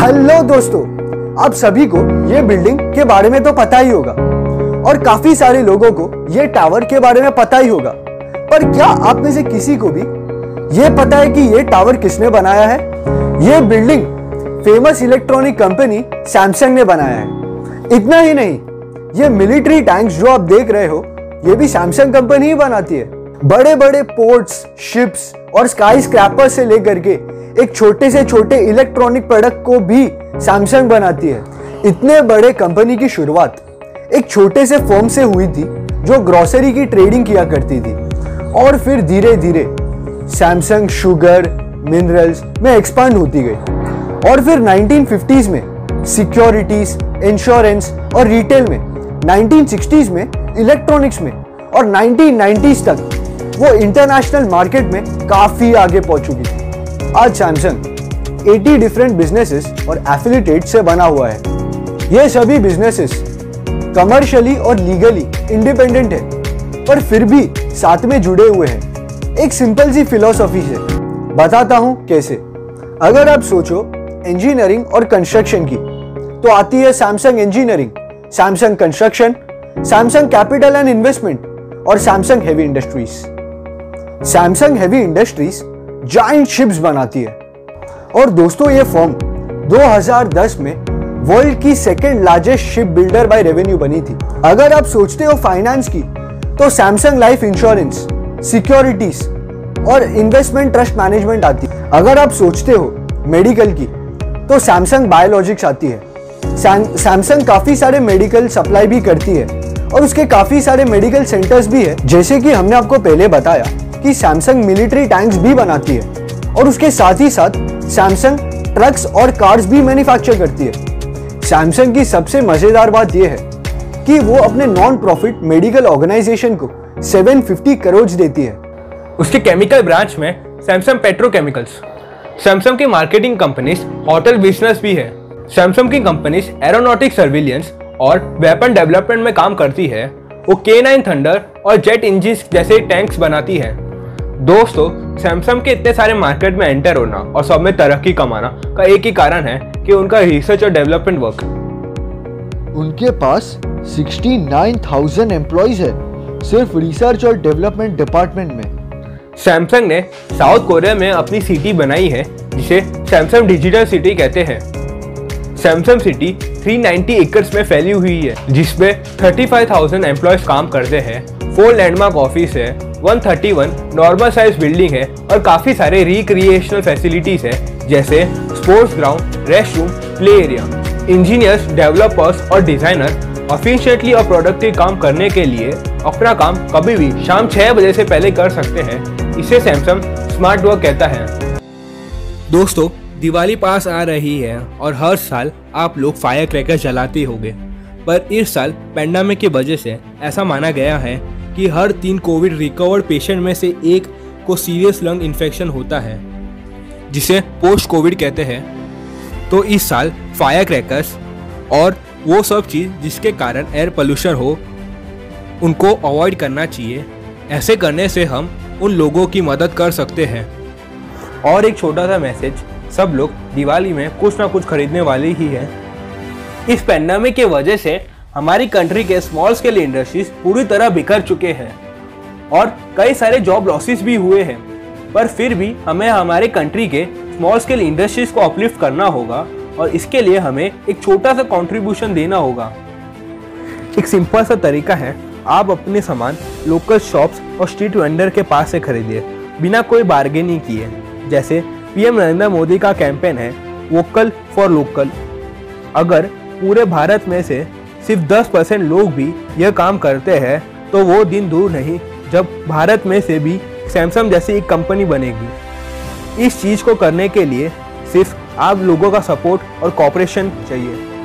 Hello दोस्तों, आप सभी को ये बिल्डिंग के बारे में तो पता ही होगा और काफी सारे लोगों को ये टावर के बारे में पता ही होगा, पर क्या आप में से किसी को भी ये पता है कि ये टावर किसने बनाया है? ये building famous electronic company Samsung ने बनाया है। इतना ही नहीं, ये मिलिट्री टैंक्स जो आप देख रहे हो ये भी सैमसंग कंपनी ही बनाती है। बड़े बड़े पोर्ट्स, शिप्स और स्काई स्क्रैपर से लेकर के एक छोटे से छोटे इलेक्ट्रॉनिक प्रोडक्ट को भी सैमसंग बनाती है। इतने बड़े कंपनी की शुरुआत एक छोटे से फर्म से हुई थी जो ग्रोसरी की ट्रेडिंग किया करती थी और फिर धीरे धीरे सैमसंग शुगर मिनरल्स में एक्सपांड होती गई और फिर 1950s में सिक्योरिटीज, इंश्योरेंस और रिटेल में, 1960s में इलेक्ट्रॉनिक्स में और 1990s तक वो इंटरनेशनल मार्केट में काफ़ी आगे पहुंच चुकी थी। आज सैमसंग 80 डिफरेंट बिजनेसेस और एफिलिएटेड से बना हुआ है। ये सभी बिजनेसेस कमर्शियली और लीगली इंडिपेंडेंट है पर फिर भी साथ में जुड़े हुए हैं। एक सिंपल सी फिलॉसफी है, बताता हूँ कैसे। अगर आप सोचो इंजीनियरिंग और कंस्ट्रक्शन की तो आती है Samsung engineering, Samsung construction, Samsung capital and investment और Samsung heavy industries. Samsung heavy industries giant ships बनाती है और दोस्तों ये फर्म 2010 में वर्ल्ड की second largest ship builder by revenue बनी थी। अगर आप सोचते हो फाइनेंस की तो सैमसंग लाइफ इंश्योरेंस, सिक्योरिटीज और इन्वेस्टमेंट ट्रस्ट मैनेजमेंट आती है। अगर आप सोचते हो मेडिकल की तो सैमसंग बायोलॉजिक्स आती है। सैमसंग काफ़ी सारे मेडिकल सप्लाई भी करती है और उसके काफ़ी सारे मेडिकल सेंटर्स भी है। जैसे कि हमने आपको पहले बताया कि सैमसंग मिलिट्री टैंक्स भी बनाती है और उसके साथ ही साथ सैमसंग ट्रक्स और कार्स भी मैन्युफैक्चर करती है। सैमसंग की सबसे मज़ेदार बात यह है कि वो अपने नॉन प्रॉफिट मेडिकल ऑर्गेनाइजेशन को 750 करोड़ देती है। उसके केमिकल ब्रांच में सैमसंग पेट्रोकेमिकल्स, सैमसंग की मार्केटिंग कंपनीज, होटल बिजनेस भी है। सैमसंग की कंपनीज एरोनॉटिक सर्विलियंस और वेपन डेवलपमेंट में काम करती है। वो K9 थंडर और जेट इंजिन जैसे टैंक्स बनाती है। दोस्तों, सैमसंग के इतने सारे मार्केट में एंटर होना और सब में तरक्की कमाना का एक ही कारण है कि उनका रिसर्च और डेवलपमेंट वर्क। उनके पास 69,000 एम्प्लॉइज है सिर्फ रिसर्च और डेवलपमेंट डिपार्टमेंट में। सैमसंग ने साउथ कोरिया में अपनी सिटी बनाई है जिसे सैमसंग डिजिटल सिटी कहते हैं। सैमसंग सिटी 390 एकर्स में फैली हुई है जिसमें 35,000 एम्प्लॉयज काम करते हैं। 4 लैंडमार्क ऑफिस है, 131 नॉर्मल साइज बिल्डिंग है और काफ़ी सारे रिक्रिएशनल फैसिलिटीज है जैसे sports ground, rest room, play area. Engineers, developers और डिज़ाइनर ऑफिशियली और प्रोडक्टिव काम करने के लिए अपना काम कभी भी शाम 6 बजे से पहले कर सकते हैं। इसे सैमसंग स्मार्ट वर्क कहता है। दोस्तों, दिवाली पास आ रही है और हर साल आप लोग फायर क्रैकर जलाते होंगे, पर इस साल पैंडेमिक की वजह से ऐसा माना गया है कि हर 3 कोविड रिकवर्ड पेशेंट में से एक को सीरियस लंग इन्फेक्शन होता है जिसे पोस्ट कोविड कहते हैं। तो इस साल फायर क्रैकर्स और वो सब चीज़ जिसके कारण एयर पोल्यूशन हो उनको अवॉइड करना चाहिए। ऐसे करने से हम उन लोगों की मदद कर सकते हैं। और एक छोटा सा मैसेज, सब लोग दिवाली में कुछ ना कुछ खरीदने वाले ही हैं। इस पैंडेमिक के वजह से हमारी कंट्री के स्मॉल स्केल इंडस्ट्रीज पूरी तरह बिखर चुके हैं और कई सारे जॉब लॉसेस भी हुए हैं, पर फिर भी हमें हमारे कंट्री के स्मॉल स्केल इंडस्ट्रीज को अपलिफ्ट करना होगा और इसके लिए हमें एक छोटा सा कॉन्ट्रीब्यूशन देना होगा। एक सिंपल सा तरीका है, आप अपने सामान लोकल शॉप्स और स्ट्रीट वेंडर के पास से खरीदिए बिना कोई बार्गेनिंग किए। जैसे PM नरेंद्र मोदी का कैंपेन है वोकल फॉर लोकल। अगर पूरे भारत में से सिर्फ 10% लोग भी यह काम करते हैं तो वो दिन दूर नहीं जब भारत में से भी सैमसंग जैसी एक कंपनी बनेगी। इस चीज़ को करने के लिए सिर्फ आप लोगों का सपोर्ट और कॉपरेशन चाहिए।